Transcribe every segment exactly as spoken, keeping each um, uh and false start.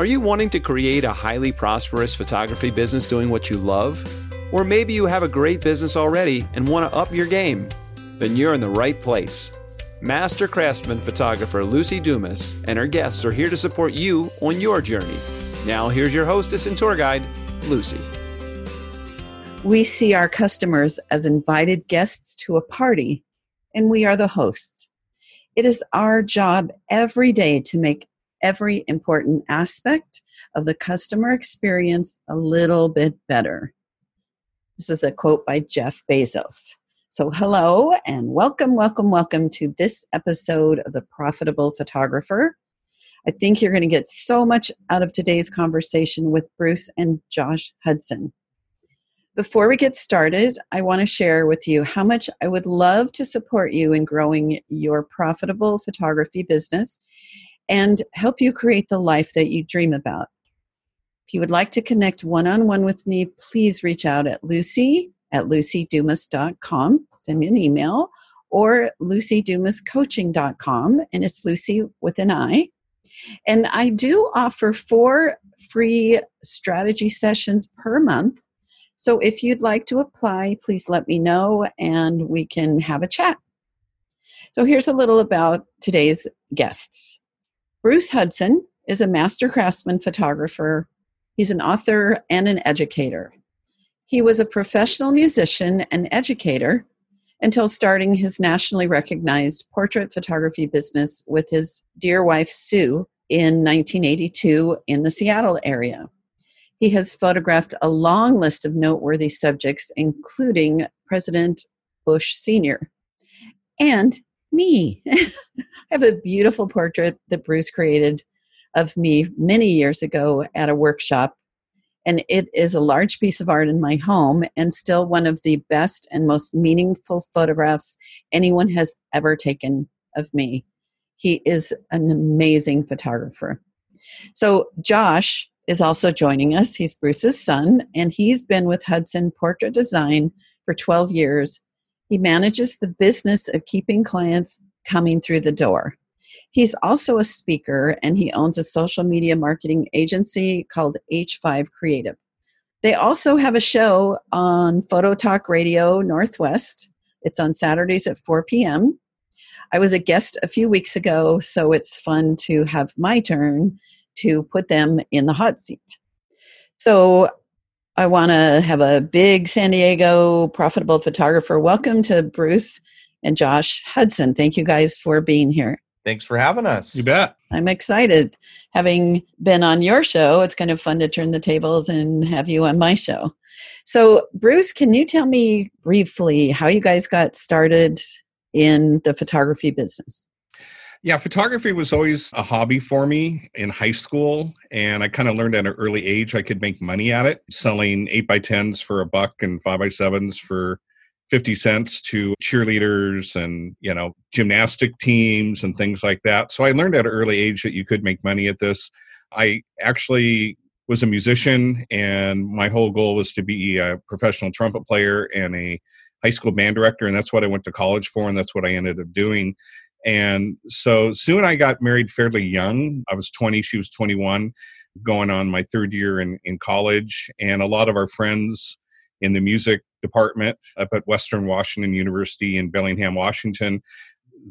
Are you wanting to create a highly prosperous photography business doing what you love? Or maybe you have a great business already and want to up your game? Then you're in the right place. Master craftsman photographer Luci Dumas and her guests are here to support you on your journey. Now here's your hostess and tour guide, Luci. We see our customers as invited guests to a party, and we are the hosts. It is our job every day to make every important aspect of the customer experience a little bit better. This is a quote by Jeff Bezos. So hello and welcome, welcome, welcome to this episode of The Profitable Photographer. I think you're going to get so much out of today's conversation with Bruce and Josh Hudson. Before we get started, I want to share with you how much I would love to support you in growing your profitable photography business and help you create the life that you dream about. If you would like to connect one-on-one with me, please reach out at Luci at luci dumas dot com. Send me an email, or luci dumas coaching dot com, and it's Luci with an I. And I do offer four free strategy sessions per month. So if you'd like to apply, please let me know and we can have a chat. So here's a little about today's guests. Bruce Hudson is a master craftsman photographer. He's an author and an educator. He was a professional musician and educator until starting his nationally recognized portrait photography business with his dear wife, Sue, in nineteen eighty-two in the Seattle area. He has photographed a long list of noteworthy subjects, including President Bush Senior and me. I have a beautiful portrait that Bruce created of me many years ago at a workshop, and it is a large piece of art in my home and still one of the best and most meaningful photographs anyone has ever taken of me. He is an amazing photographer. So Josh is also joining us. He's Bruce's son, and he's been with Hudson Portrait Design for twelve years. He manages the business of keeping clients coming through the door. He's also a speaker, and he owns a social media marketing agency called H five Creative. They also have a show on Photo Talk Radio Northwest. It's on Saturdays at four p.m. I was a guest a few weeks ago, so it's fun to have my turn to put them in the hot seat. So I want to have a big San Diego profitable photographer welcome to Bruce and Josh Hudson. Thank you guys for being here. Thanks for having us. You bet. I'm excited. Having been on your show, it's kind of fun to turn the tables and have you on my show. So Bruce, can you tell me briefly how you guys got started in the photography business? Yeah, photography was always a hobby for me in high school, and I kind of learned at an early age I could make money at it, selling eight by tens for a buck and five by sevens for fifty cents to cheerleaders and, you know, gymnastic teams and things like that. So I learned at an early age that you could make money at this. I actually was a musician, and my whole goal was to be a professional trumpet player and a high school band director, and that's what I went to college for, and that's what I ended up doing. And so Sue and I got married fairly young. I was twenty, she was twenty-one, going on my third year in, in college. And a lot of our friends in the music department up at Western Washington University in Bellingham, Washington,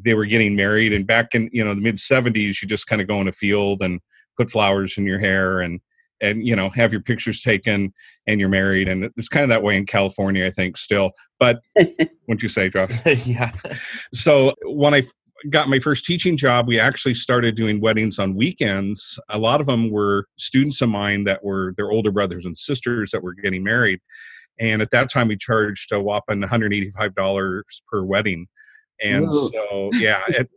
they were getting married. And back in, you know, the mid-seventies, you just kind of go in a field and put flowers in your hair and, and you know, have your pictures taken and you're married. And it's kind of that way in California, I think, still. But wouldn't you say, Josh? Yeah. So when I got my first teaching job, we actually started doing weddings on weekends. A lot of them were students of mine that were their older brothers and sisters that were getting married. And at that time, we charged a whopping one hundred eighty-five dollars per wedding. And Whoa. so, yeah, at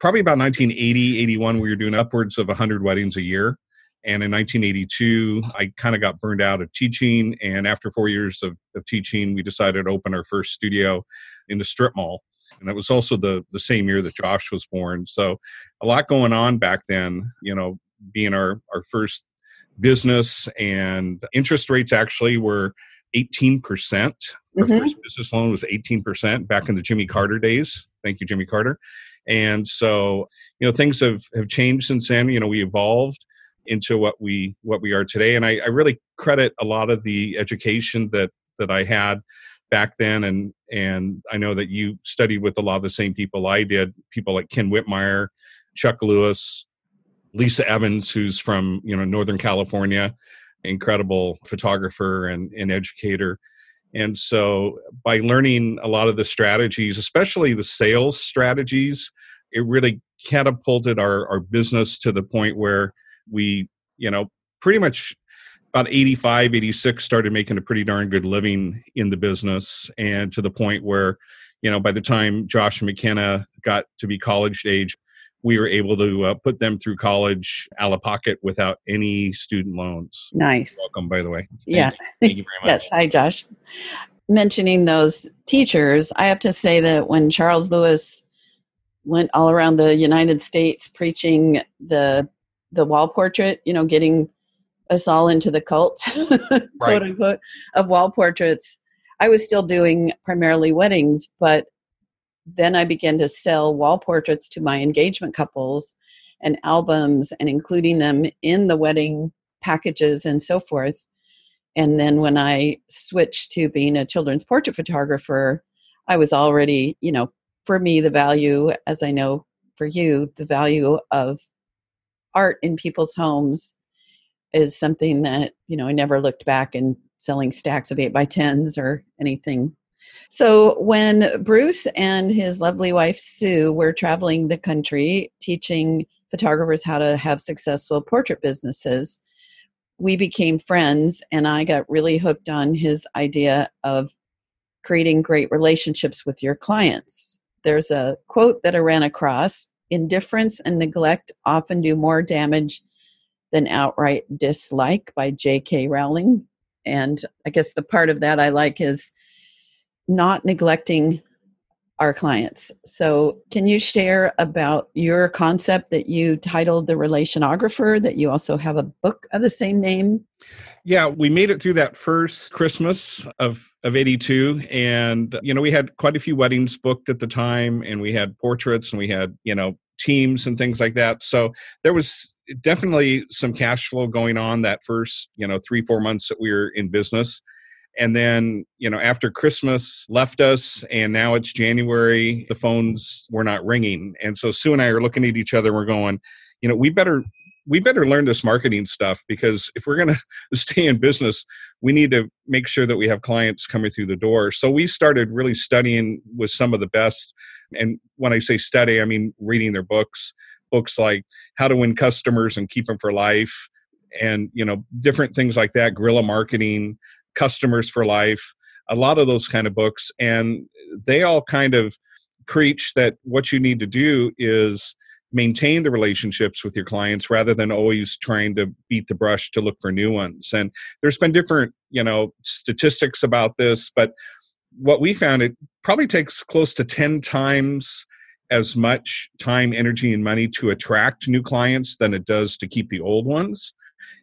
probably about nineteen eighty, eighty-one, we were doing upwards of one hundred weddings a year. And in nineteen eighty-two, I kind of got burned out of teaching. And after four years of, of teaching, we decided to open our first studio in the strip mall. And that was also the, the same year that Josh was born. So a lot going on back then, you know, being our, our first business, and interest rates actually were eighteen percent. Our mm-hmm. first business loan was eighteen percent back in the Jimmy Carter days. Thank you, Jimmy Carter. And so, you know, things have, have changed since then. You know, we evolved. into what we what we are today. And I, I really credit a lot of the education that that I had back then, and and I know that you studied with a lot of the same people I did, people like Ken Whitmire, Chuck Lewis, Lisa Evans, who's from you know Northern California, incredible photographer and, and educator. And so by learning a lot of the strategies, especially the sales strategies, it really catapulted our, our business to the point where we, you know, pretty much about eighty-five, eighty-six started making a pretty darn good living in the business. And to the point where, you know, by the time Josh and McKenna got to be college age, we were able to uh, put them through college out of pocket without any student loans. Nice. You're welcome, by the way. Thank yeah. You. Thank you very much. Yes. Hi, Josh. Mentioning those teachers, I have to say that when Charles Lewis went all around the United States preaching the the wall portrait, you know, getting us all into the cult, right. quote unquote, of wall portraits. I was still doing primarily weddings, but then I began to sell wall portraits to my engagement couples and albums and including them in the wedding packages and so forth. And then when I switched to being a children's portrait photographer, I was already, you know, for me, the value, as I know for you, the value of art in people's homes is something that, you know, I never looked back and selling stacks of eight by tens or anything. So when Bruce and his lovely wife, Sue, were traveling the country teaching photographers how to have successful portrait businesses, we became friends, and I got really hooked on his idea of creating great relationships with your clients. There's a quote that I ran across: indifference and neglect often do more damage than outright dislike, by J K Rowling. And I guess the part of that I like is not neglecting our clients. So can you share about your concept that you titled The Relationographer, that you also have a book of the same name? Yeah, we made it through that first Christmas of, of eighty-two. And, you know, we had quite a few weddings booked at the time, and we had portraits, and we had, you know, teams and things like that. So there was definitely some cash flow going on that first, you know, three, four months that we were in business. And then, you know, after Christmas left us and now it's January, the phones were not ringing. And so Sue and I are looking at each other and we're going, you know, we better, we better learn this marketing stuff, because if we're going to stay in business, we need to make sure that we have clients coming through the door. So we started really studying with some of the best. And when I say study, I mean reading their books, books like How to Win Customers and Keep Them for Life, and, you know, different things like that, guerrilla marketing, Customers for Life, a lot of those kind of books. And they all kind of preach that what you need to do is maintain the relationships with your clients rather than always trying to beat the brush to look for new ones. And there's been different, you know, statistics about this, but what we found, it probably takes close to ten times as much time, energy, and money to attract new clients than it does to keep the old ones.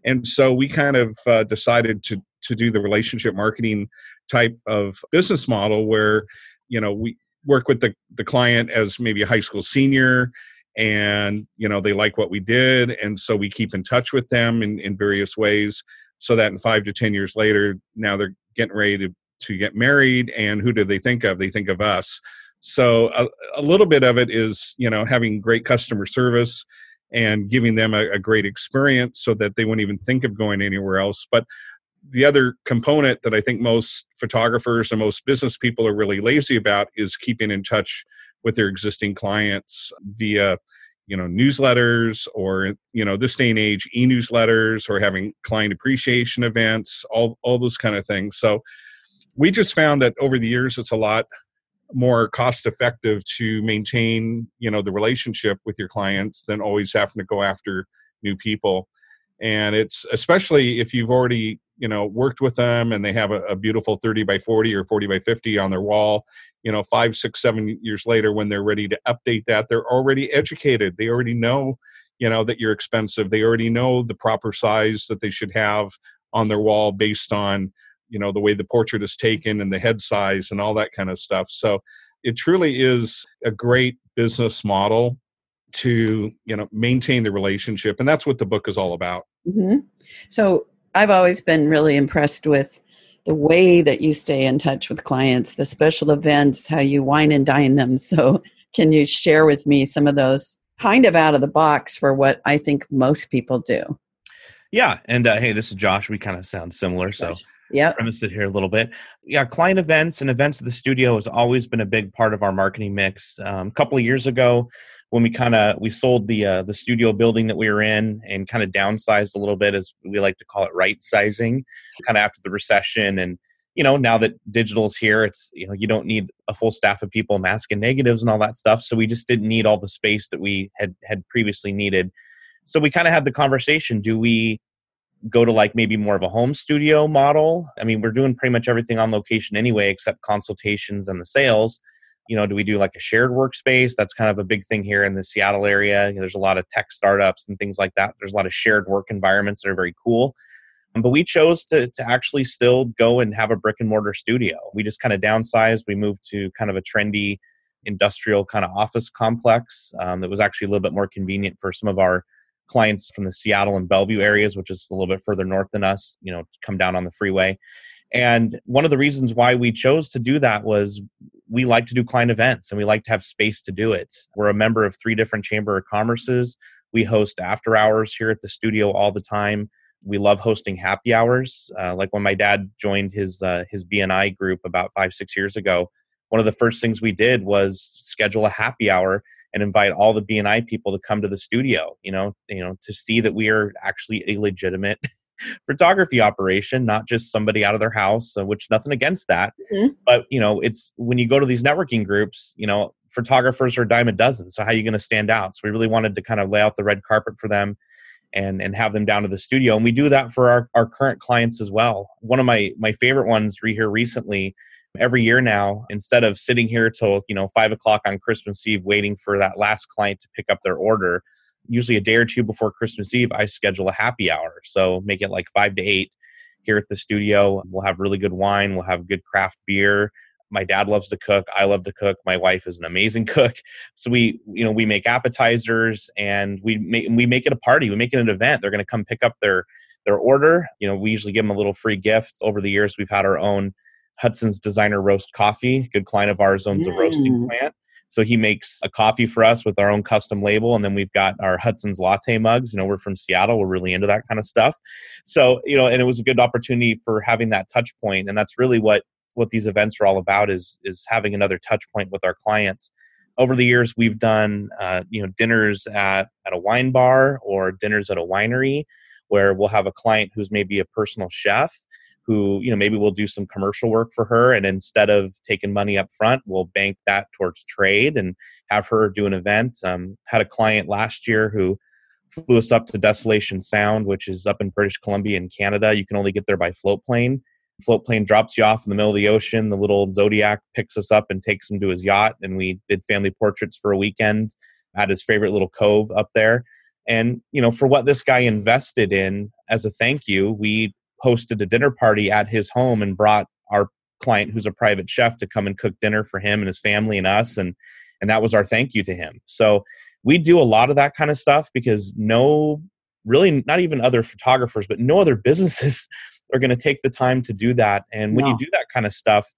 And so we kind of uh, decided to to do the relationship marketing type of business model where, you know, we work with the, the client as maybe a high school senior, and, you know, they like what we did. And so we keep in touch with them in, in various ways, so that in five to ten years later, now they're getting ready to, to get married. And who do they think of? They think of us. So a, a little bit of it is, you know, having great customer service and giving them a, a great experience so that they wouldn't even think of going anywhere else. But the other component that I think most photographers and most business people are really lazy about is keeping in touch with their existing clients via, you know, newsletters, or, you know, this day and age, e-newsletters, or having client appreciation events, all, all those kind of things. So we just found that over the years, it's a lot more cost effective to maintain, you know, the relationship with your clients than always having to go after new people. And it's especially if you've already, you know, worked with them and they have a, a beautiful thirty by forty or forty by fifty on their wall, you know, five, six, seven years later, when they're ready to update that, they're already educated. They already know, you know, that you're expensive. They already know the proper size that they should have on their wall based on, you know, the way the portrait is taken and the head size and all that kind of stuff. So it truly is a great business model to, you know, maintain the relationship. And that's what the book is all about. Mm-hmm. So I've always been really impressed with the way that you stay in touch with clients, the special events, how you wine and dine them. So can you share with me some of those kind of out of the box for what I think most people do? Yeah. And uh, hey, this is Josh. We kind of sound similar. So yeah, premise it here a little bit. Yeah. Client events and events at the studio has always been a big part of our marketing mix. Um, a couple of years ago when we kind of, we sold the, uh, the studio building that we were in and kind of downsized a little bit, as we like to call it, right sizing, kind of after the recession. And, you know, now that digital's here, it's, you know, you don't need a full staff of people masking negatives and all that stuff. So we just didn't need all the space that we had, had previously needed. So we kind of had the conversation, do we go to like maybe more of a home studio model? I mean, we're doing pretty much everything on location anyway, except consultations and the sales. You know, do we do like a shared workspace? That's kind of a big thing here in the Seattle area. You know, there's a lot of tech startups and things like that. There's a lot of shared work environments that are very cool. But we chose to to actually still go and have a brick and mortar studio. We just kind of downsized. We moved to kind of a trendy industrial kind of office complex um, that was actually a little bit more convenient for some of our clients from the Seattle and Bellevue areas, which is a little bit further north than us, you know, come down on the freeway. And one of the reasons why we chose to do that was we like to do client events and we like to have space to do it. We're a member of three different chamber of commerces. We host after hours here at the studio all the time. We love hosting happy hours. Uh, like when my dad joined his uh, his B and I group about five, six years ago, one of the first things we did was schedule a happy hour and invite all the B and I people to come to the studio, you know, you know, to see that we are actually a legitimate photography operation, not just somebody out of their house, which nothing against that. Mm-hmm. But, you know, it's when you go to these networking groups, you know, photographers are a dime a dozen. So how are you going to stand out? So we really wanted to kind of lay out the red carpet for them and and have them down to the studio. And we do that for our, our current clients as well. One of my my favorite ones re- here recently, every year now, instead of sitting here till, you know, five o'clock on Christmas Eve waiting for that last client to pick up their order, usually a day or two before Christmas Eve, I schedule a happy hour. So make it like five to eight here at the studio. We'll have really good wine. We'll have good craft beer. My dad loves to cook. I love to cook. My wife is an amazing cook. So we, you know, we make appetizers and we make, we make it a party. We make it an event. They're going to come pick up their, their order. You know, we usually give them a little free gift. Over the years, we've had our own Hudson's Designer Roast Coffee. Good client of ours owns a roasting plant. So he makes a coffee for us with our own custom label. And then we've got our Hudson's latte mugs. You know, we're from Seattle. We're really into that kind of stuff. So, you know, and it was a good opportunity for having that touch point. And that's really what, what these events are all about, is, is having another touch point with our clients. Over the years, we've done, uh, you know, dinners at, at a wine bar or dinners at a winery where we'll have a client who's maybe a personal chef who, you know, maybe we'll do some commercial work for her. And instead of taking money up front, we'll bank that towards trade and have her do an event. Um, had a client last year who flew us up to Desolation Sound, which is up in British Columbia in Canada. You can only get there by float plane. Float plane drops you off in the middle of the ocean. The little Zodiac picks us up and takes him to his yacht. And we did family portraits for a weekend at his favorite little cove up there. And, you know, for what this guy invested in as a thank you, we hosted a dinner party at his home and brought our client, who's a private chef, to come and cook dinner for him and his family and us. And, and that was our thank you to him. So we do a lot of that kind of stuff because no, really not even other photographers, but no other businesses are going to take the time to do that. And when no. you do that kind of stuff,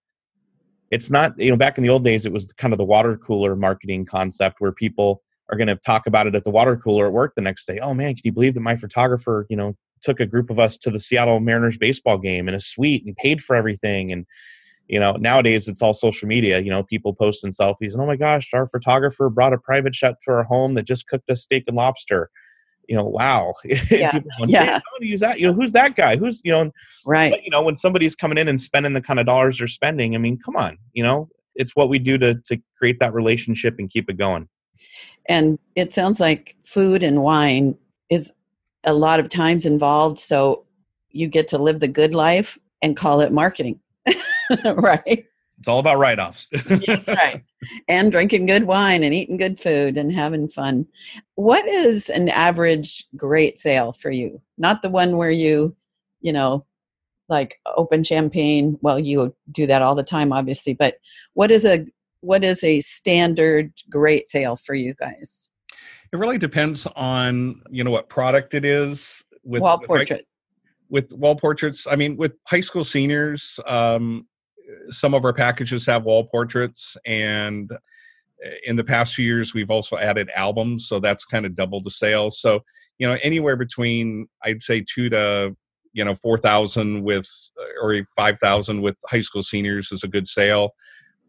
it's not, you know, back in the old days, it was kind of the water cooler marketing concept where people are going to talk about it at the water cooler at work the next day. Oh man, can you believe that my photographer, you know, took a group of us to the Seattle Mariners baseball game in a suite and paid for everything. And, you know, nowadays it's all social media, you know, people posting selfies and, oh my gosh, our photographer brought a private chef to our home that just cooked us steak and lobster. You know, wow. Yeah. People going, yeah. Hey, I'm going to use that. You know, who's that guy? Who's, you know, right. But, you know, when somebody's coming in and spending the kind of dollars they're spending, I mean, come on, you know, it's what we do to to create that relationship and keep it going. And it sounds like food and wine is a lot of times involved. So you get to live the good life and call it marketing, right? It's all about write-offs. That's right. And drinking good wine and eating good food and having fun. What is an average great sale for you? Not the one where you, you know, like open champagne. Well, you do that all the time, obviously, but what is a, what is a standard great sale for you guys? It really depends on, you know, what product it is. With wall with portrait. High, with wall portraits. I mean, with high school seniors, um, some of our packages have wall portraits, and in the past few years, we've also added albums. So that's kind of double the sales. So, you know, anywhere between, I'd say two to, you know, four thousand with, or five thousand with high school seniors is a good sale.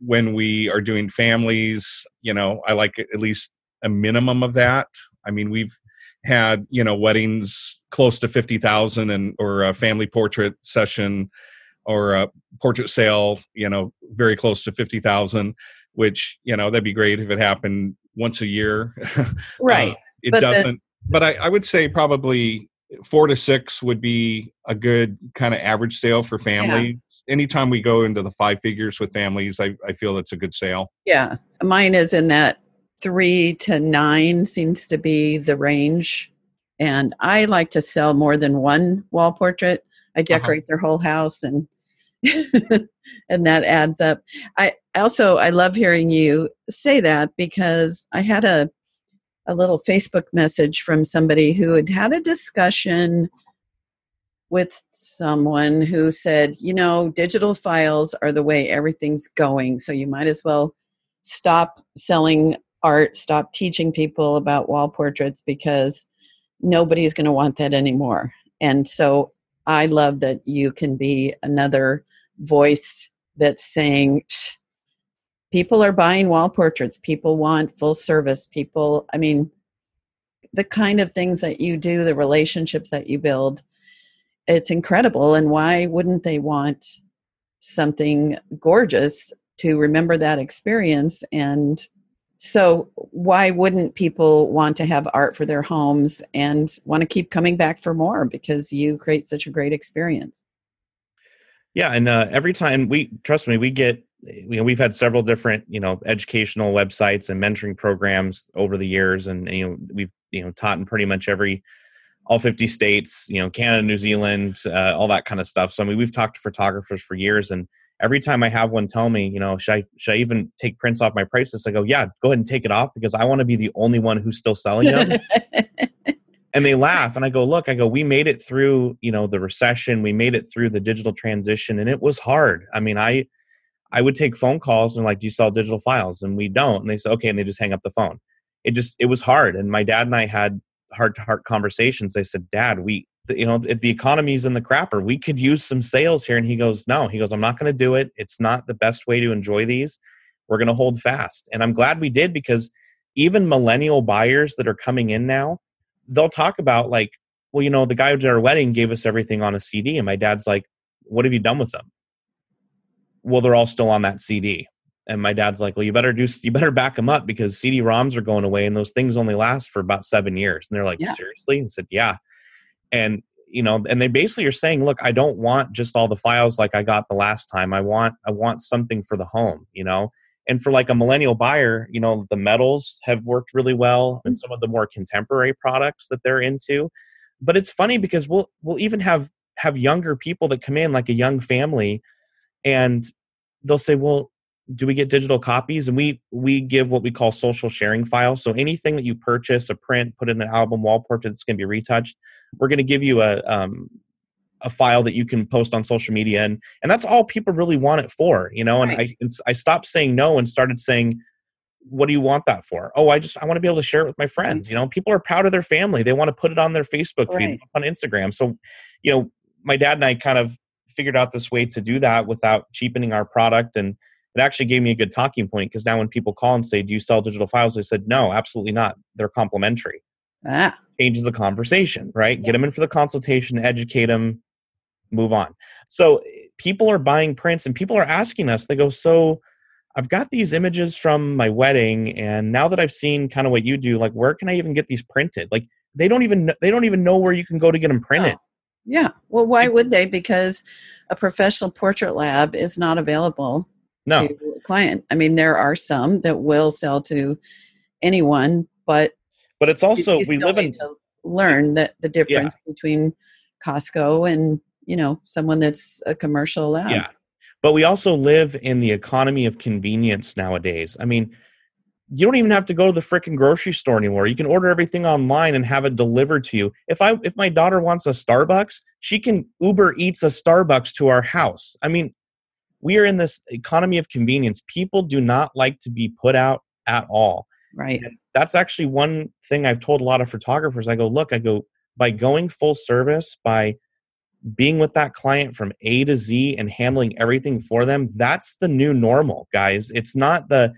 When we are doing families, you know, I like at least a minimum of that. I mean, we've had, you know, weddings close to fifty thousand and, or a family portrait session or a portrait sale, you know, very close to fifty thousand, which, you know, that'd be great if it happened once a year. Right. uh, it but doesn't, the- but I, I would say probably four to six would be a good kind of average sale for families. Yeah. Anytime we go into the five figures with families, I, I feel it's a good sale. Yeah. Mine is in that three to nine seems to be the range. And I like to sell more than one wall portrait. I decorate uh-huh. their whole house, and and that adds up. I also, I love hearing you say that, because I had a a little Facebook message from somebody who had had a discussion with someone who said, you know, digital files are the way everything's going. So you might as well stop selling art, stop teaching people about wall portraits, because nobody's going to want that anymore. And so I love that you can be another voice that's saying, people are buying wall portraits. People want full service. People, I mean, the kind of things that you do, the relationships that you build, it's incredible. And why wouldn't they want something gorgeous to remember that experience? And so why wouldn't people want to have art for their homes and want to keep coming back for more, because you create such a great experience? Yeah. And uh, every time we, trust me, we get, you know, we've had several different, you know, educational websites and mentoring programs over the years. And, you know, we've, you know, taught in pretty much every, all fifty states, you know, Canada, New Zealand, uh, all that kind of stuff. So, I mean, we've talked to photographers for years, and every time I have one tell me, you know, should I, should I even take prints off my price list? I go, yeah, go ahead and take it off, because I want to be the only one who's still selling them. And they laugh, and I go, look, I go, we made it through, you know, the recession. We made it through the digital transition, and it was hard. I mean, I, I would take phone calls and like, do you sell digital files? And we don't. And they say, okay. And they just hang up the phone. It just, it was hard. And my dad and I had heart to heart conversations. They said, Dad, we, you know, the economy's in the crapper. We could use some sales here. And he goes, no, he goes, I'm not going to do it. It's not the best way to enjoy these. We're going to hold fast. And I'm glad we did, because even millennial buyers that are coming in now, they'll talk about like, well, you know, the guy who did our wedding gave us everything on a C D. And my dad's like, what have you done with them? Well, they're all still on that C D. And my dad's like, well, you better do, you better back them up, because C D ROMs are going away, and those things only last for about seven years. And they're like, yeah. Seriously? And said, yeah. And, you know, and they basically are saying, look, I don't want just all the files like I got the last time. I want, I want something for the home, you know, and for like a millennial buyer, you know, the metals have worked really well, and some of the more contemporary products that they're into. But it's funny, because we'll, we'll even have, have younger people that come in, like a young family, and they'll say, well, do we get digital copies? And we we give what we call social sharing files. So anything that you purchase, a print, put in an album, wall portrait that's going to be retouched, we're going to give you a um, a file that you can post on social media. And and that's all people really want it for, you know? And right. I and I stopped saying no and started saying, what do you want that for? Oh, I just, I want to be able to share it with my friends. You know, people are proud of their family. They want to put it on their Facebook right. feed, on Instagram. So, you know, my dad and I kind of figured out this way to do that without cheapening our product. And it actually gave me a good talking point, because now when people call and say, do you sell digital files? I said, no, absolutely not. They're complimentary. Ah. Changes the conversation, right? Yes. Get them in for the consultation, educate them, move on. So people are buying prints, and people are asking us, they go, so I've got these images from my wedding, and now that I've seen kind of what you do, like, where can I even get these printed? Like, they don't even, they don't even know where you can go to get them printed. Oh. Yeah. Well, why would they? Because a professional portrait lab is not available no. to a client. I mean, there are some that will sell to anyone, but but it's also, we live in to learn that the difference yeah. between Costco and, you know, someone that's a commercial lab. Yeah. But we also live in the economy of convenience nowadays. I mean, you don't even have to go to the frickin' grocery store anymore. You can order everything online and have it delivered to you. If I, if my daughter wants a Starbucks, she can Uber Eats a Starbucks to our house. I mean, we are in this economy of convenience. People do not like to be put out at all. Right. And that's actually one thing I've told a lot of photographers. I go, look, I go, by going full service, by being with that client from A to Z and handling everything for them, that's the new normal, guys. It's not the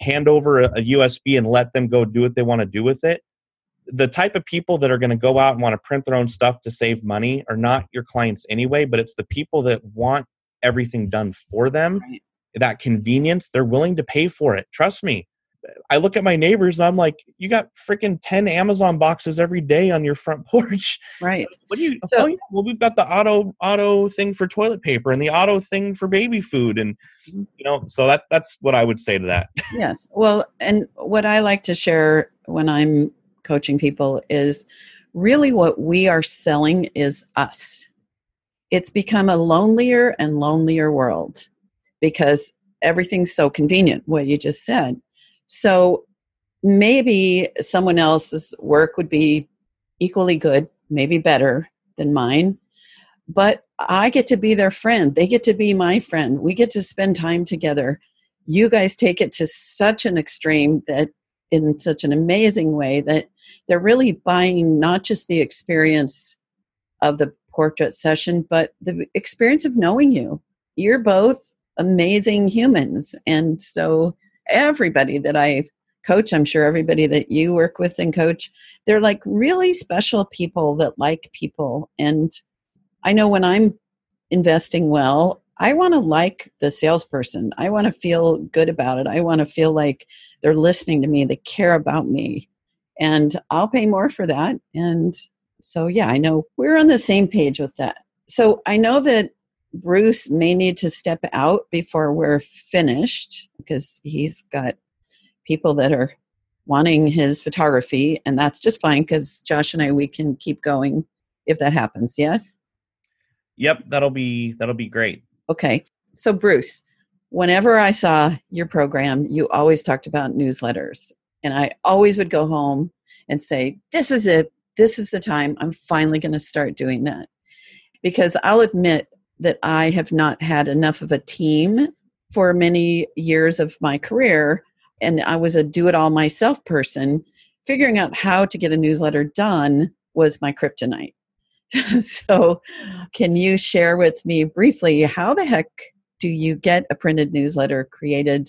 hand over a U S B and let them go do what they want to do with it. The type of people that are going to go out and want to print their own stuff to save money are not your clients anyway, but it's the people that want everything done for them. Right. That convenience, they're willing to pay for it. Trust me. I look at my neighbors and I'm like, you got freaking ten Amazon boxes every day on your front porch. Right. What do you, so, oh yeah, well, we've got the auto, auto thing for toilet paper and the auto thing for baby food. And, you know, so that, that's what I would say to that. Yes. Well, and what I like to share when I'm coaching people is really what we are selling is us. It's become a lonelier and lonelier world because everything's so convenient, what you just said. So maybe someone else's work would be equally good, maybe better than mine, but I get to be their friend. They get to be my friend. We get to spend time together. You guys take it to such an extreme that in such an amazing way that they're really buying not just the experience of the portrait session, but the experience of knowing you. You're both amazing humans. And so everybody that I coach, I'm sure everybody that you work with and coach, they're like really special people that like people. And I know when I'm investing well, I want to like the salesperson. I want to feel good about it. I want to feel like they're listening to me. They care about me. And I'll pay more for that. And so, yeah, I know we're on the same page with that. So I know that Bruce may need to step out before we're finished because he's got people that are wanting his photography, and that's just fine because Josh and I, we can keep going if that happens. Yes? Yep. That'll be, that'll be great. Okay. So Bruce, whenever I saw your program, you always talked about newsletters, and I always would go home and say, this is it. This is the time I'm finally going to start doing that, because I'll admit that I have not had enough of a team for many years of my career. And I was a do-it-all-myself person. Figuring out how to get a newsletter done was my kryptonite. So can you share with me briefly, how the heck do you get a printed newsletter created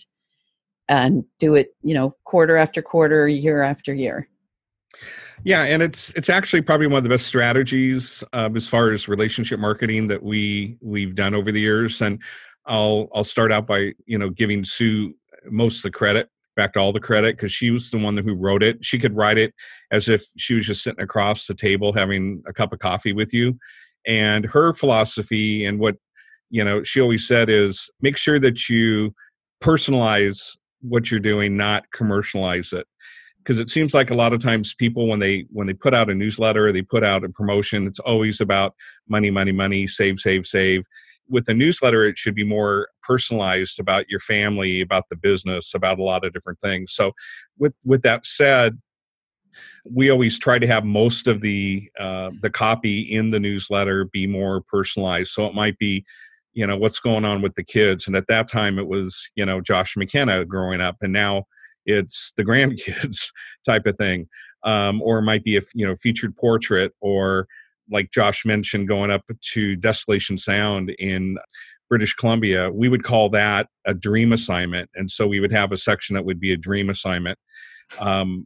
and do it, you know, quarter after quarter, year after year? Yeah, and it's it's actually probably one of the best strategies uh, as far as relationship marketing that we we've done over the years. And I'll I'll start out by you know giving Sue most of the credit, in fact all the credit, because she was the one who wrote it. She could write it as if she was just sitting across the table having a cup of coffee with you. And her philosophy and what you know she always said is make sure that you personalize what you're doing, not commercialize it. Because it seems like a lot of times people, when they when they put out a newsletter, they put out a promotion, it's always about money, money, money, save, save, save. With a newsletter, it should be more personalized about your family, about the business, about a lot of different things. So with, with that said, we always try to have most of the uh, the copy in the newsletter be more personalized. So it might be, you know, what's going on with the kids. And at that time, it was, you know, Josh McKenna growing up. And now it's the grandkids type of thing, um, or it might be a you know featured portrait, or like Josh mentioned, going up to Desolation Sound in British Columbia. We would call that a dream assignment, and so we would have a section that would be a dream assignment. Um,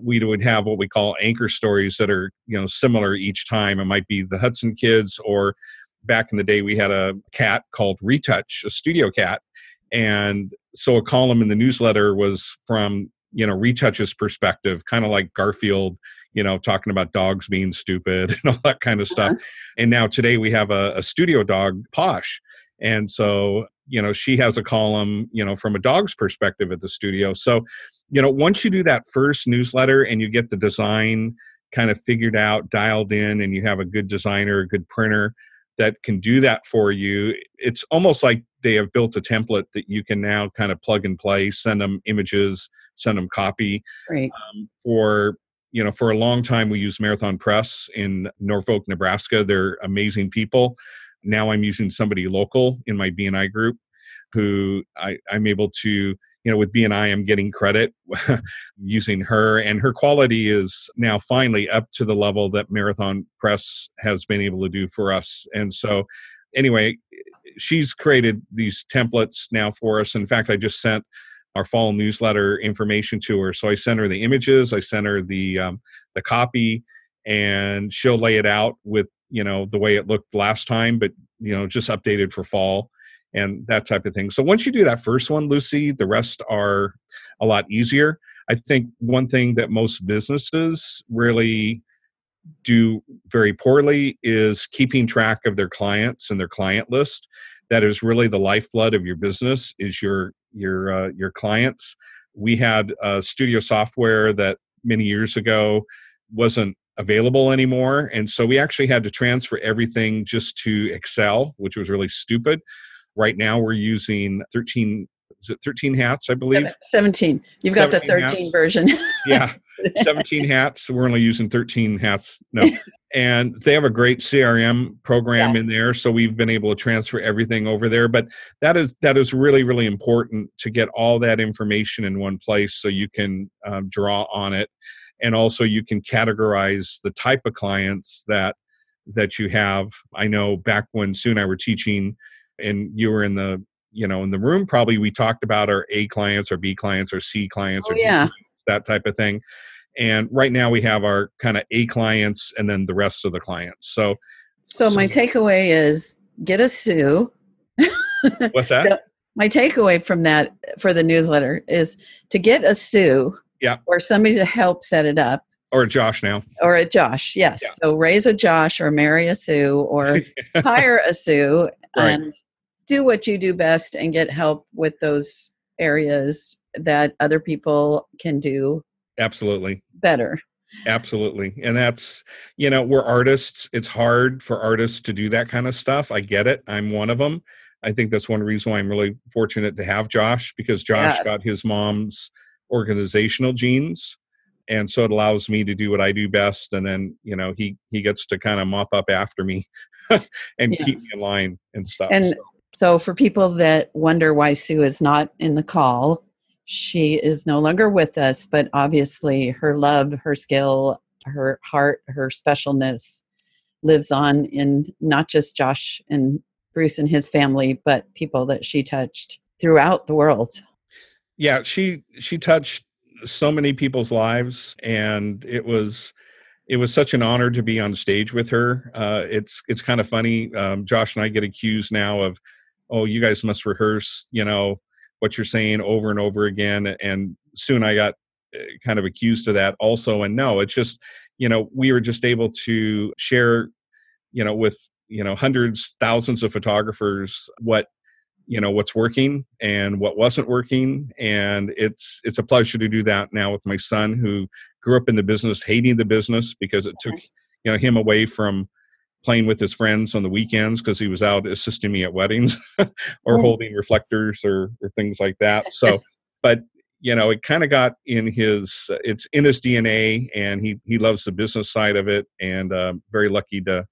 we would have what we call anchor stories that are you know similar each time. It might be the Hudson kids, or back in the day we had a cat called Retouch, a studio cat. And so a column in the newsletter was from, you know, Retouch's perspective, kind of like Garfield, you know, talking about dogs being stupid and all that kind of stuff. Uh-huh. And now today we have a, a studio dog, Posh. And so, you know, she has a column, you know, from a dog's perspective at the studio. So, you know, once you do that first newsletter and you get the design kind of figured out, dialed in, and you have a good designer, a good printer, that can do that for you. It's almost like they have built a template that you can now kind of plug and play, send them images, send them copy. Right. Um, for, you know, for a long time, we used Marathon Press in Norfolk, Nebraska. They're amazing people. Now I'm using somebody local in my B and I group who I, I'm able to, you know, with B and I, I'm getting credit using her. And her quality is now finally up to the level that Marathon Press has been able to do for us. And so anyway, she's created these templates now for us. In fact, I just sent our fall newsletter information to her. So I sent her the images, I sent her the um, the copy, and she'll lay it out with, you know, the way it looked last time, but, you know, just updated for fall and that type of thing. So once you do that first one, Luci, the rest are a lot easier. I think one thing that most businesses really do very poorly is keeping track of their clients and their client list. That is really the lifeblood of your business, is your your uh, your clients. We had uh, studio software that many years ago wasn't available anymore, and so we actually had to transfer everything just to Excel, which was really stupid. Right now, we're using thirteen is it thirteen hats, I believe. seventeen. You've got the thirteen hats version. Yeah. seventeen hats. We're only using thirteen hats. No. And they have a great C R M program yeah. in there. So we've been able to transfer everything over there. But that is, that is really, really important to get all that information in one place so you can um, draw on it. And also you can categorize the type of clients that, that you have. I know back when Sue and I were teaching and you were in the, you know, in the room, probably we talked about our A clients or B clients or C clients oh, or D yeah. clients. That type of thing. And right now we have our kind of A clients and then the rest of the clients. So so, so my takeaway is get a Sue. What's that? My takeaway from that for the newsletter is to get a Sue yeah. or somebody to help set it up. Or a Josh now. Or a Josh, yes. Yeah. So raise a Josh or marry a Sue or hire a Sue right. and do what you do best and get help with those areas that other people can do absolutely better. Absolutely. And that's, you know, we're artists. It's hard for artists to do that kind of stuff. I get it. I'm one of them. I think that's one reason why I'm really fortunate to have Josh, because Josh yes. got his mom's organizational genes. And so it allows me to do what I do best. And then, you know, he, he gets to kind of mop up after me and yes. keep me in line and stuff. And so. so for people that wonder why Sue is not in the call, she is no longer with us, but obviously her love, her skill, her heart, her specialness lives on in not just Josh and Bruce and his family, but people that she touched throughout the world. Yeah, she she touched so many people's lives, and it was it was such an honor to be on stage with her. Uh, it's it's kind of funny. Um, Josh and I get accused now of, oh, you guys must rehearse, you know, what you're saying over and over again. And soon I got kind of accused of that also. And no, it's just, you know, we were just able to share, you know, with, you know, hundreds, thousands of photographers, what, you know, what's working and what wasn't working. And it's, it's a pleasure to do that now with my son, who grew up in the business, hating the business because it took, you know, him away from playing with his friends on the weekends because he was out assisting me at weddings or oh. holding reflectors or, or things like that. So, but, you know, it kind of got in his, uh, it's in his D N A, and he, he loves the business side of it, and uh, very lucky to,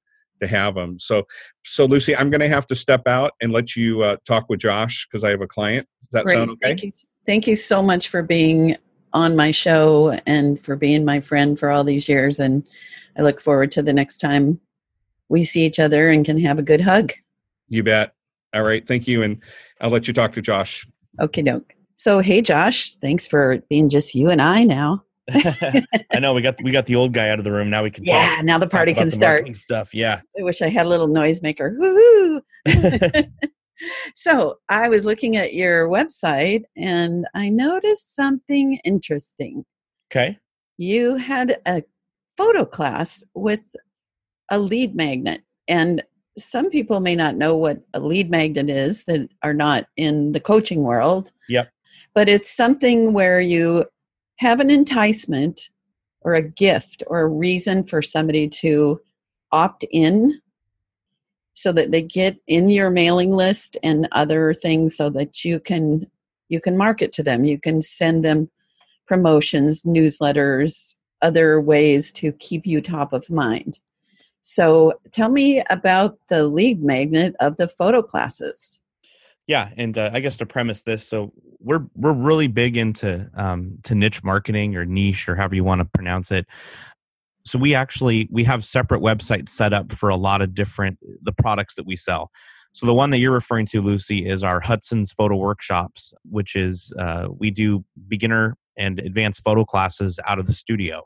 to have him. So, so Luci, I'm going to have to step out and let you uh, talk with Josh because I have a client. Does that Great. Sound okay? Thank you. Thank you so much for being on my show and for being my friend for all these years. And I look forward to the next time we see each other and can have a good hug. You bet. All right. Thank you. And I'll let you talk to Josh. Okie doke. So, hey, Josh, thanks for being just you and I now. I know we got, we got the old guy out of the room. Now we can Yeah. Talk, now the party can the start. Stuff. Yeah. I wish I had a little noisemaker. Woo-hoo. So I was looking at your website and I noticed something interesting. Okay. You had a photo class with a lead magnet. And some people may not know what a lead magnet is that are not in the coaching world. Yep. But it's something where you have an enticement or a gift or a reason for somebody to opt in so that they get in your mailing list and other things so that you can you can market to them. You can send them promotions, newsletters, other ways to keep you top of mind. So tell me about the lead magnet of the photo classes. Yeah, and uh, I guess to premise this, so we're we're really big into um, to niche marketing or niche or however you want to pronounce it. So we actually, we have separate websites set up for a lot of different, the products that we sell. So the one that you're referring to, Luci, is our Hudson's Photo Workshops, which is, uh, we do beginner and advanced photo classes out of the studio,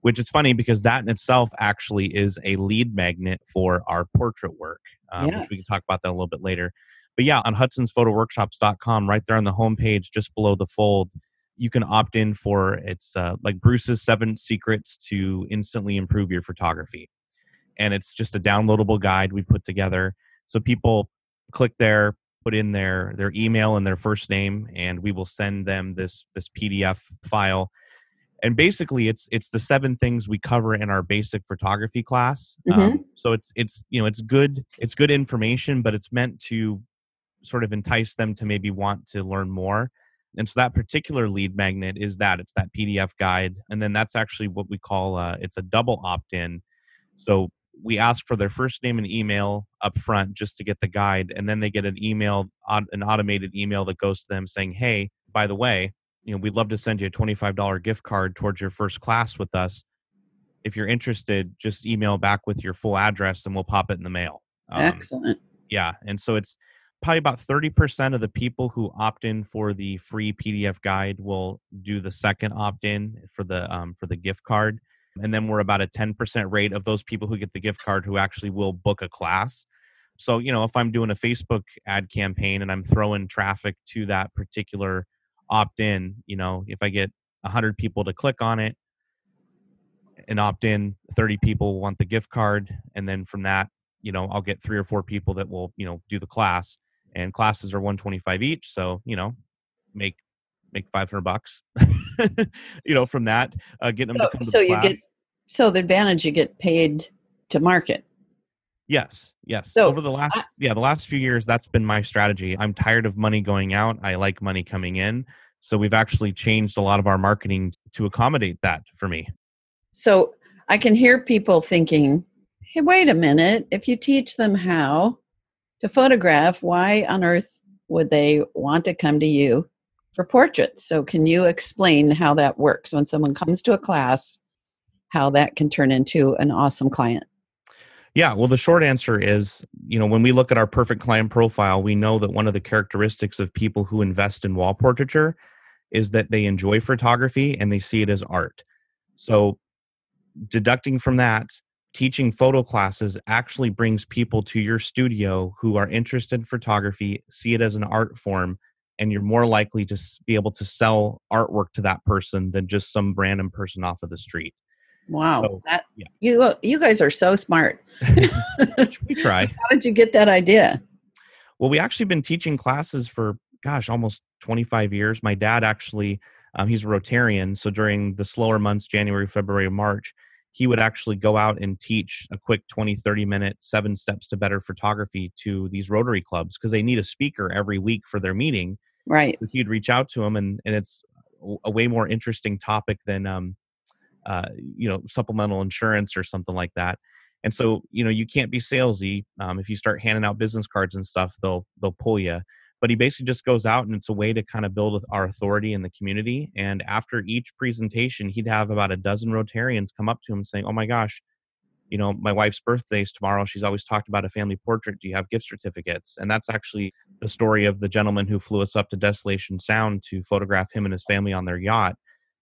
which is funny because that in itself actually is a lead magnet for our portrait work. Um, yes. Which we can talk about that a little bit later. But yeah, on Hudson's Photo Workshops dot com, right there on the homepage, just below the fold, you can opt in for it's uh, like Bruce's seven secrets to instantly improve your photography. And it's just a downloadable guide we put together. So people click there, put in their, their email and their first name, and we will send them this, this P D F file. And basically it's, it's the seven things we cover in our basic photography class. Mm-hmm. Um, so it's, it's, you know, it's good, it's good information, but it's meant to sort of entice them to maybe want to learn more. And so that particular lead magnet is that it's that P D F guide. And then that's actually what we call, uh, it's a double opt-in. So we ask for their first name and email up front just to get the guide. And then they get an email, an automated email that goes to them saying, hey, by the way, you know, we'd love to send you a twenty-five dollars gift card towards your first class with us. If you're interested, just email back with your full address and we'll pop it in the mail. Um, Excellent. Yeah. And so it's, probably about thirty percent of the people who opt in for the free P D F guide will do the second opt-in for the um, for the gift card. And then we're about a ten percent rate of those people who get the gift card who actually will book a class. So, you know, if I'm doing a Facebook ad campaign and I'm throwing traffic to that particular opt-in, you know, if I get one hundred people to click on it and opt in, thirty people want the gift card. And then from that, you know, I'll get three or four people that will, you know, do the class. And classes are one twenty-five each, so you know, make make five hundred bucks. You know, from that, uh, get them so, to come to so the class. So you get so the advantage you get paid to market. Yes, yes. So over the last I, yeah the last few years, that's been my strategy. I'm tired of money going out. I like money coming in. So we've actually changed a lot of our marketing to accommodate that for me. So I can hear people thinking, "Hey, wait a minute! If you teach them how to photograph, why on earth would they want to come to you for portraits?" So can you explain how that works when someone comes to a class, how that can turn into an awesome client? Yeah, well, the short answer is, you know, when we look at our perfect client profile, we know that one of the characteristics of people who invest in wall portraiture is that they enjoy photography and they see it as art. So deducting from that, teaching photo classes actually brings people to your studio who are interested in photography, see it as an art form, and you're more likely to be able to sell artwork to that person than just some random person off of the street. Wow. So, that, yeah. you, you guys are so smart. We try. How did you get that idea? Well, we actually been teaching classes for, gosh, almost twenty-five years. My dad actually, um, he's a Rotarian. So during the slower months, January, February, March, he would actually go out and teach a quick twenty, thirty minute, seven steps to better photography to these Rotary clubs because they need a speaker every week for their meeting. Right. So he'd reach out to them, and, and it's a way more interesting topic than, um, uh, you know, supplemental insurance or something like that. And so, you know, you can't be salesy. Um, if you start handing out business cards and stuff, they'll, they'll pull you. But he basically just goes out, and it's a way to kind of build our authority in the community. And after each presentation, he'd have about a dozen Rotarians come up to him saying, "Oh my gosh, you know, my wife's birthday is tomorrow. She's always talked about a family portrait. Do you have gift certificates?" And that's actually the story of the gentleman who flew us up to Desolation Sound to photograph him and his family on their yacht.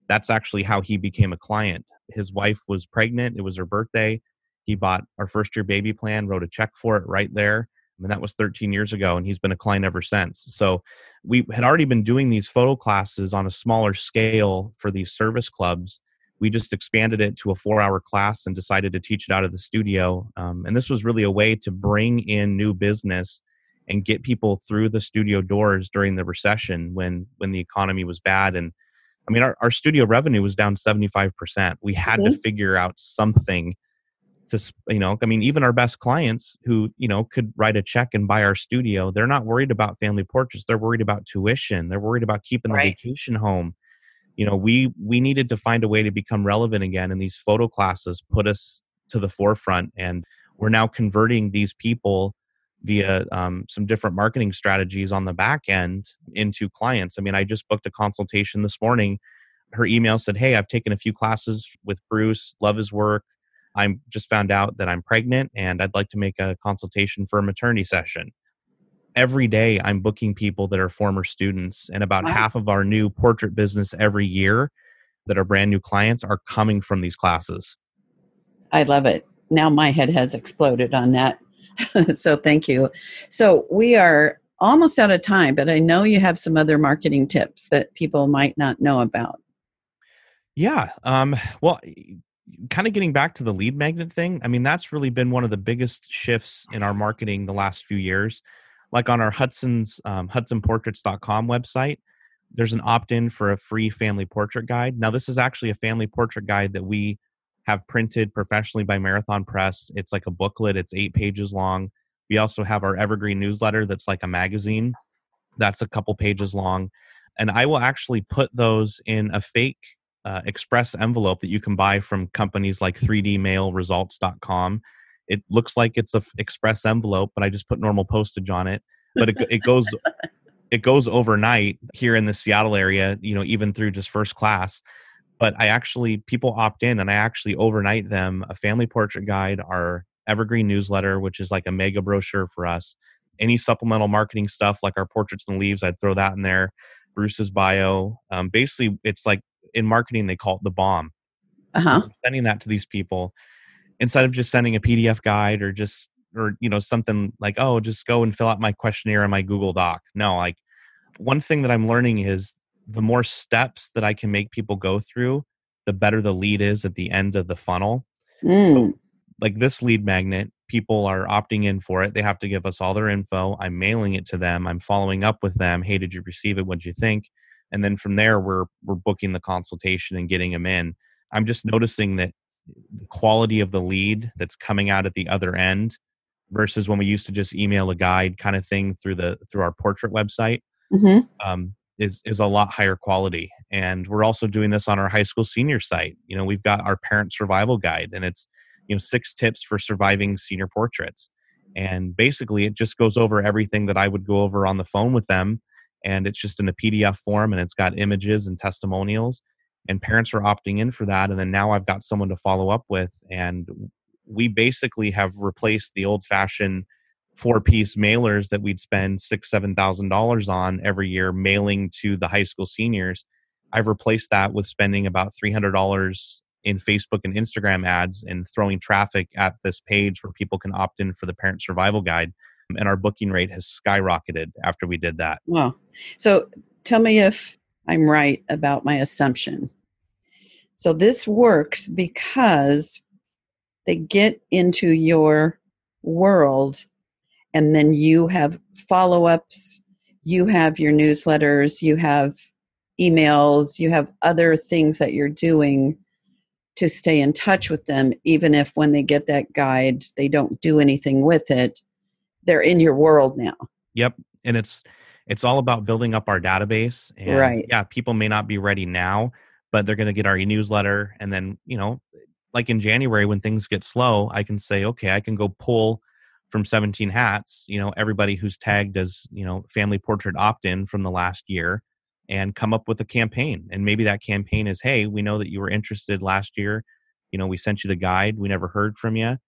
That's actually how he became a client. His wife was pregnant. It was her birthday. He bought our first year baby plan, wrote a check for it right there. I mean, that was thirteen years ago, and he's been a client ever since. So we had already been doing these photo classes on a smaller scale for these service clubs. We just expanded it to a four-hour class and decided to teach it out of the studio. Um, and this was really a way to bring in new business and get people through the studio doors during the recession when when the economy was bad. And I mean, our, our studio revenue was down seventy-five percent. We had mm-hmm. to figure out something to, you know, I mean, even our best clients who, you know, could write a check and buy our studio, they're not worried about family portraits. They're worried about tuition. They're worried about keeping the right. vacation home. You know, we, we needed to find a way to become relevant again. And these photo classes put us to the forefront. And we're now converting these people via um, some different marketing strategies on the back end into clients. I mean, I just booked a consultation this morning. Her email said, "Hey, I've taken a few classes with Bruce, love his work. I'm just found out that I'm pregnant and I'd like to make a consultation for a maternity session." Every day I'm booking people that are former students, and about wow. half of our new portrait business every year that are brand new clients are coming from these classes. I love it. Now my head has exploded on that. So thank you. So we are almost out of time, but I know you have some other marketing tips that people might not know about. Yeah. Um, well, kind of getting back to the lead magnet thing. I mean, that's really been one of the biggest shifts in our marketing the last few years. Like on our Hudson's, um, Hudson Portraits dot com website, there's an opt-in for a free family portrait guide. Now, this is actually a family portrait guide that we have printed professionally by Marathon Press. It's like a booklet. It's eight pages long. We also have our evergreen newsletter that's like a magazine. That's a couple pages long. And I will actually put those in a fake uh, express envelope that you can buy from companies like three d mail results dot com. It looks like it's an express envelope, but I just put normal postage on it. But it, it goes it goes overnight here in the Seattle area, you know, even through just first class. But I actually, people opt in and I actually overnight them a family portrait guide, our evergreen newsletter, which is like a mega brochure for us. Any supplemental marketing stuff like our portraits and leaves, I'd throw that in there. Bruce's bio. Um, basically, it's like in marketing, they call it the bomb. Uh-huh. So sending that to these people instead of just sending a P D F guide or just, or, you know, something like, oh, just go and fill out my questionnaire on my Google Doc. No, like one thing that I'm learning is the more steps that I can make people go through, the better the lead is at the end of the funnel. Mm. So, like this lead magnet, people are opting in for it. They have to give us all their info. I'm mailing it to them. I'm following up with them. Hey, did you receive it? What'd you think? And then from there, we're we're booking the consultation and getting them in. I'm just noticing that the quality of the lead that's coming out at the other end versus when we used to just email a guide kind of thing through the through our portrait website. Mm-hmm. Um, is is a lot higher quality. And we're also doing this on our high school senior site. You know, we've got our parent survival guide, and it's, you know, six tips for surviving senior portraits. And basically it just goes over everything that I would go over on the phone with them. And it's just in a P D F form, and it's got images and testimonials, and parents are opting in for that. And then now I've got someone to follow up with. And we basically have replaced the old fashioned four-piece mailers that we'd spend six, seven thousand dollars on every year mailing to the high school seniors. I've replaced that with spending about three hundred dollars in Facebook and Instagram ads and throwing traffic at this page where people can opt in for the Parent Survival Guide. And our booking rate has skyrocketed after we did that. Wow. So tell me if I'm right about my assumption. So this works because they get into your world. And then you have follow-ups, you have your newsletters, you have emails, you have other things that you're doing to stay in touch with them, even if when they get that guide, they don't do anything with it. They're in your world now. Yep. And it's it's all about building up our database. And right. Yeah, people may not be ready now, but they're going to get our e-newsletter. And then, you know, like in January when things get slow, I can say, okay, I can go pull from seventeen hats, you know, everybody who's tagged as, you know, family portrait opt-in from the last year, and come up with a campaign. And maybe that campaign is, hey, we know that you were interested last year. You know, we sent you the guide. We never heard from you.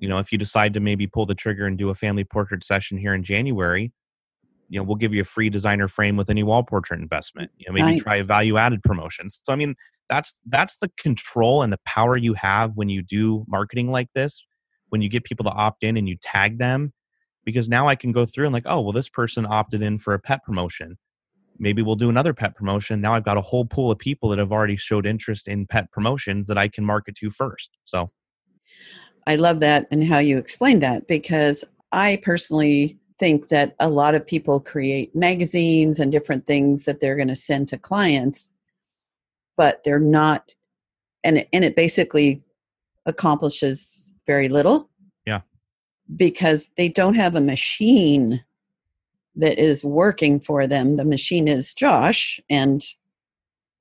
You know, if you decide to maybe pull the trigger and do a family portrait session here in January, you know, we'll give you a free designer frame with any wall portrait investment. You know, maybe nice. Try a value-added promotion. So, I mean, that's that's the control and the power you have when you do marketing like this. When you get people to opt in and you tag them, because now I can go through and like, oh, well, this person opted in for a pet promotion. Maybe we'll do another pet promotion. Now I've got a whole pool of people that have already showed interest in pet promotions that I can market to first. So I love that and how you explained that, because I personally think that a lot of people create magazines and different things that they're going to send to clients, but they're not, and it, and it basically accomplishes very little. Yeah. Because they don't have a machine that is working for them. The machine is Josh and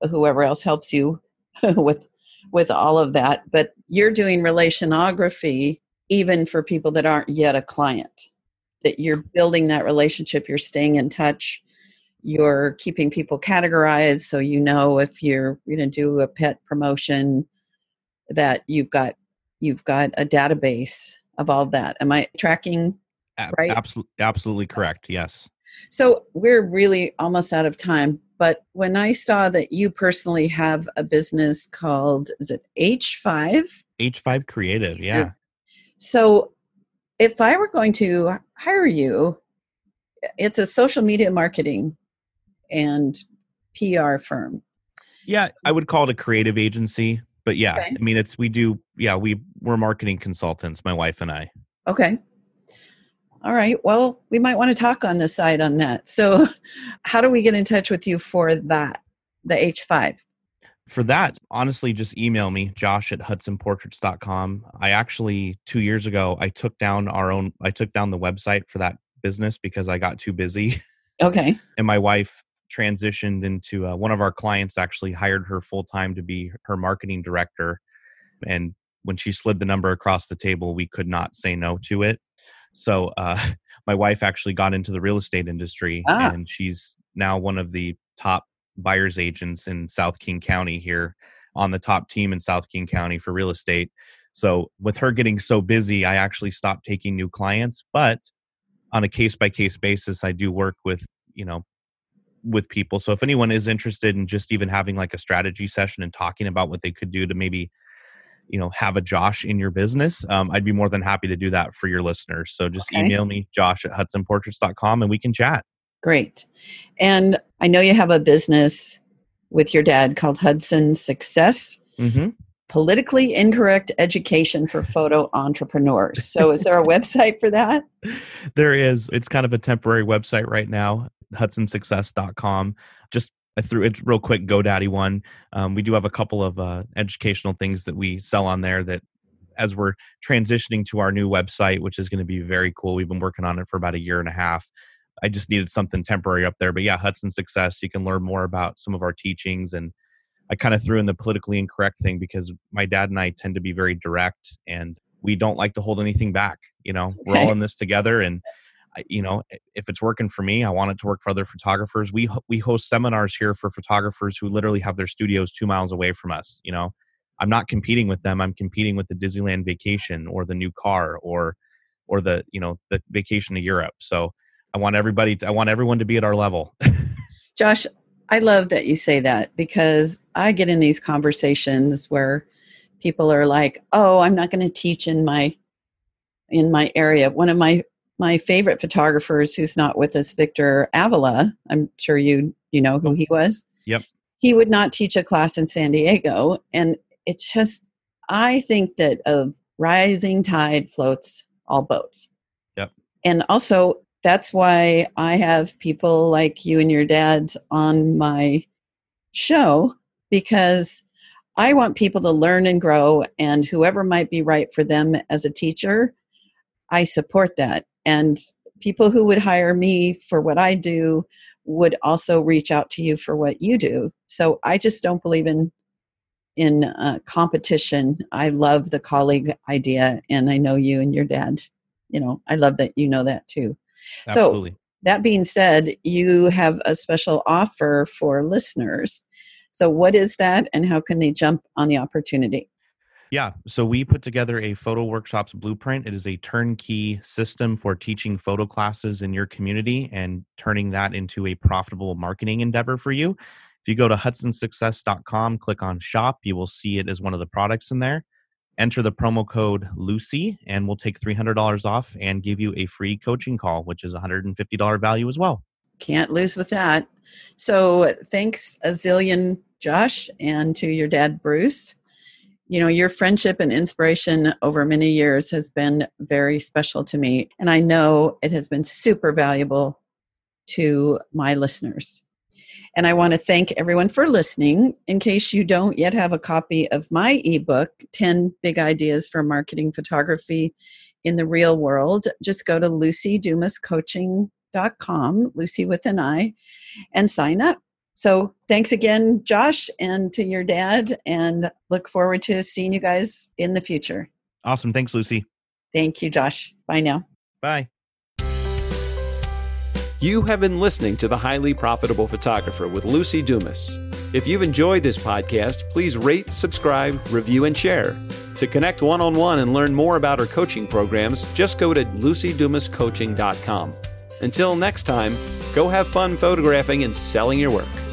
whoever else helps you with with all of that. But you're doing relationography even for people that aren't yet a client, that you're building that relationship, you're staying in touch, you're keeping people categorized so you know if you're going to do a pet promotion that you've got you've got a database of all that. Am I tracking right? Absolutely, absolutely correct, yes. So we're really almost out of time, but when I saw that you personally have a business called, is it H five? H five Creative, yeah. yeah. So if I were going to hire you, it's a social media marketing and P R firm. Yeah, so, I would call it a creative agency, but yeah, okay. I mean, it's, we do, yeah, we, we're marketing consultants, my wife and I. Okay. All right. Well, we might want to talk on the side on that. So how do we get in touch with you for that, the H five? For that, honestly, just email me, Josh at Hudson Portraits dot com. I actually, two years ago, I took down our own, I took down the website for that business because I got too busy. Okay. And my wife transitioned into, uh, one of our clients actually hired her full-time to be her marketing director. And when she slid the number across the table, we could not say no to it. So uh, my wife actually got into the real estate industry, ah. and she's now one of the top buyer's agents in South King County here, on the top team in South King County for real estate. So with her getting so busy, I actually stopped taking new clients. But on a case-by-case basis, I do work with, you know, with people. So if anyone is interested in just even having like a strategy session and talking about what they could do to maybe, you know, have a Josh in your business, um, I'd be more than happy to do that for your listeners. So just okay. email me, Josh at Hudson Portraits dot com, and we can chat. Great. And I know you have a business with your dad called Hudson's Success, mm-hmm. politically incorrect education for photo entrepreneurs. So is there a website for that? There is. It's kind of a temporary website right now, Hudson Success dot com. Just I threw it real quick, GoDaddy one. Um, we do have a couple of uh, educational things that we sell on there that, as we're transitioning to our new website, which is going to be very cool. We've been working on it for about a year and a half. I just needed something temporary up there. But yeah, Hudson Success, you can learn more about some of our teachings. And I kind of threw in the politically incorrect thing because my dad and I tend to be very direct and we don't like to hold anything back. You know, okay. We're all in this together, and you know, if it's working for me, I want it to work for other photographers. We we host seminars here for photographers who literally have their studios two miles away from us. You know, I'm not competing with them. I'm competing with the Disneyland vacation or the new car or or the, you know, the vacation to Europe. So I want everybody to, I want everyone to be at our level. Josh, I love that you say that because I get in these conversations where people are like, "Oh, I'm not going to teach in my in my area." One of my My favorite photographers who's not with us, Victor Avila, I'm sure you you know who he was. Yep. He would not teach a class in San Diego. And it's just, I think that a rising tide floats all boats. Yep. And also, that's why I have people like you and your dad on my show, because I want people to learn and grow, and whoever might be right for them as a teacher, I support that. And people who would hire me for what I do would also reach out to you for what you do. So I just don't believe in in uh, competition. I love the colleague idea, and I know you and your dad, you know, I love that you know that too. Absolutely. So that being said, you have a special offer for listeners. So what is that, and how can they jump on the opportunity? Yeah. So we put together a photo workshops blueprint. It is a turnkey system for teaching photo classes in your community and turning that into a profitable marketing endeavor for you. If you go to Hudson Success dot com, click on shop, you will see it as one of the products in there. Enter the promo code Luci and we'll take three hundred dollars off and give you a free coaching call, which is one hundred fifty dollars value as well. Can't lose with that. So thanks a zillion, Josh, and to your dad, Bruce. You know, your friendship and inspiration over many years has been very special to me. And I know it has been super valuable to my listeners. And I want to thank everyone for listening. In case you don't yet have a copy of my ebook, ten Big Ideas for Marketing Photography in the Real World, just go to luci dumas coaching dot com, Lucy with an I, and sign up. So thanks again, Josh, and to your dad, and look forward to seeing you guys in the future. Awesome. Thanks, Lucy. Thank you, Josh. Bye now. Bye. You have been listening to The Highly Profitable Photographer with Luci Dumas. If you've enjoyed this podcast, please rate, subscribe, review, and share. To connect one-on-one and learn more about our coaching programs, just go to luci dumas coaching dot com. Until next time, go have fun photographing and selling your work.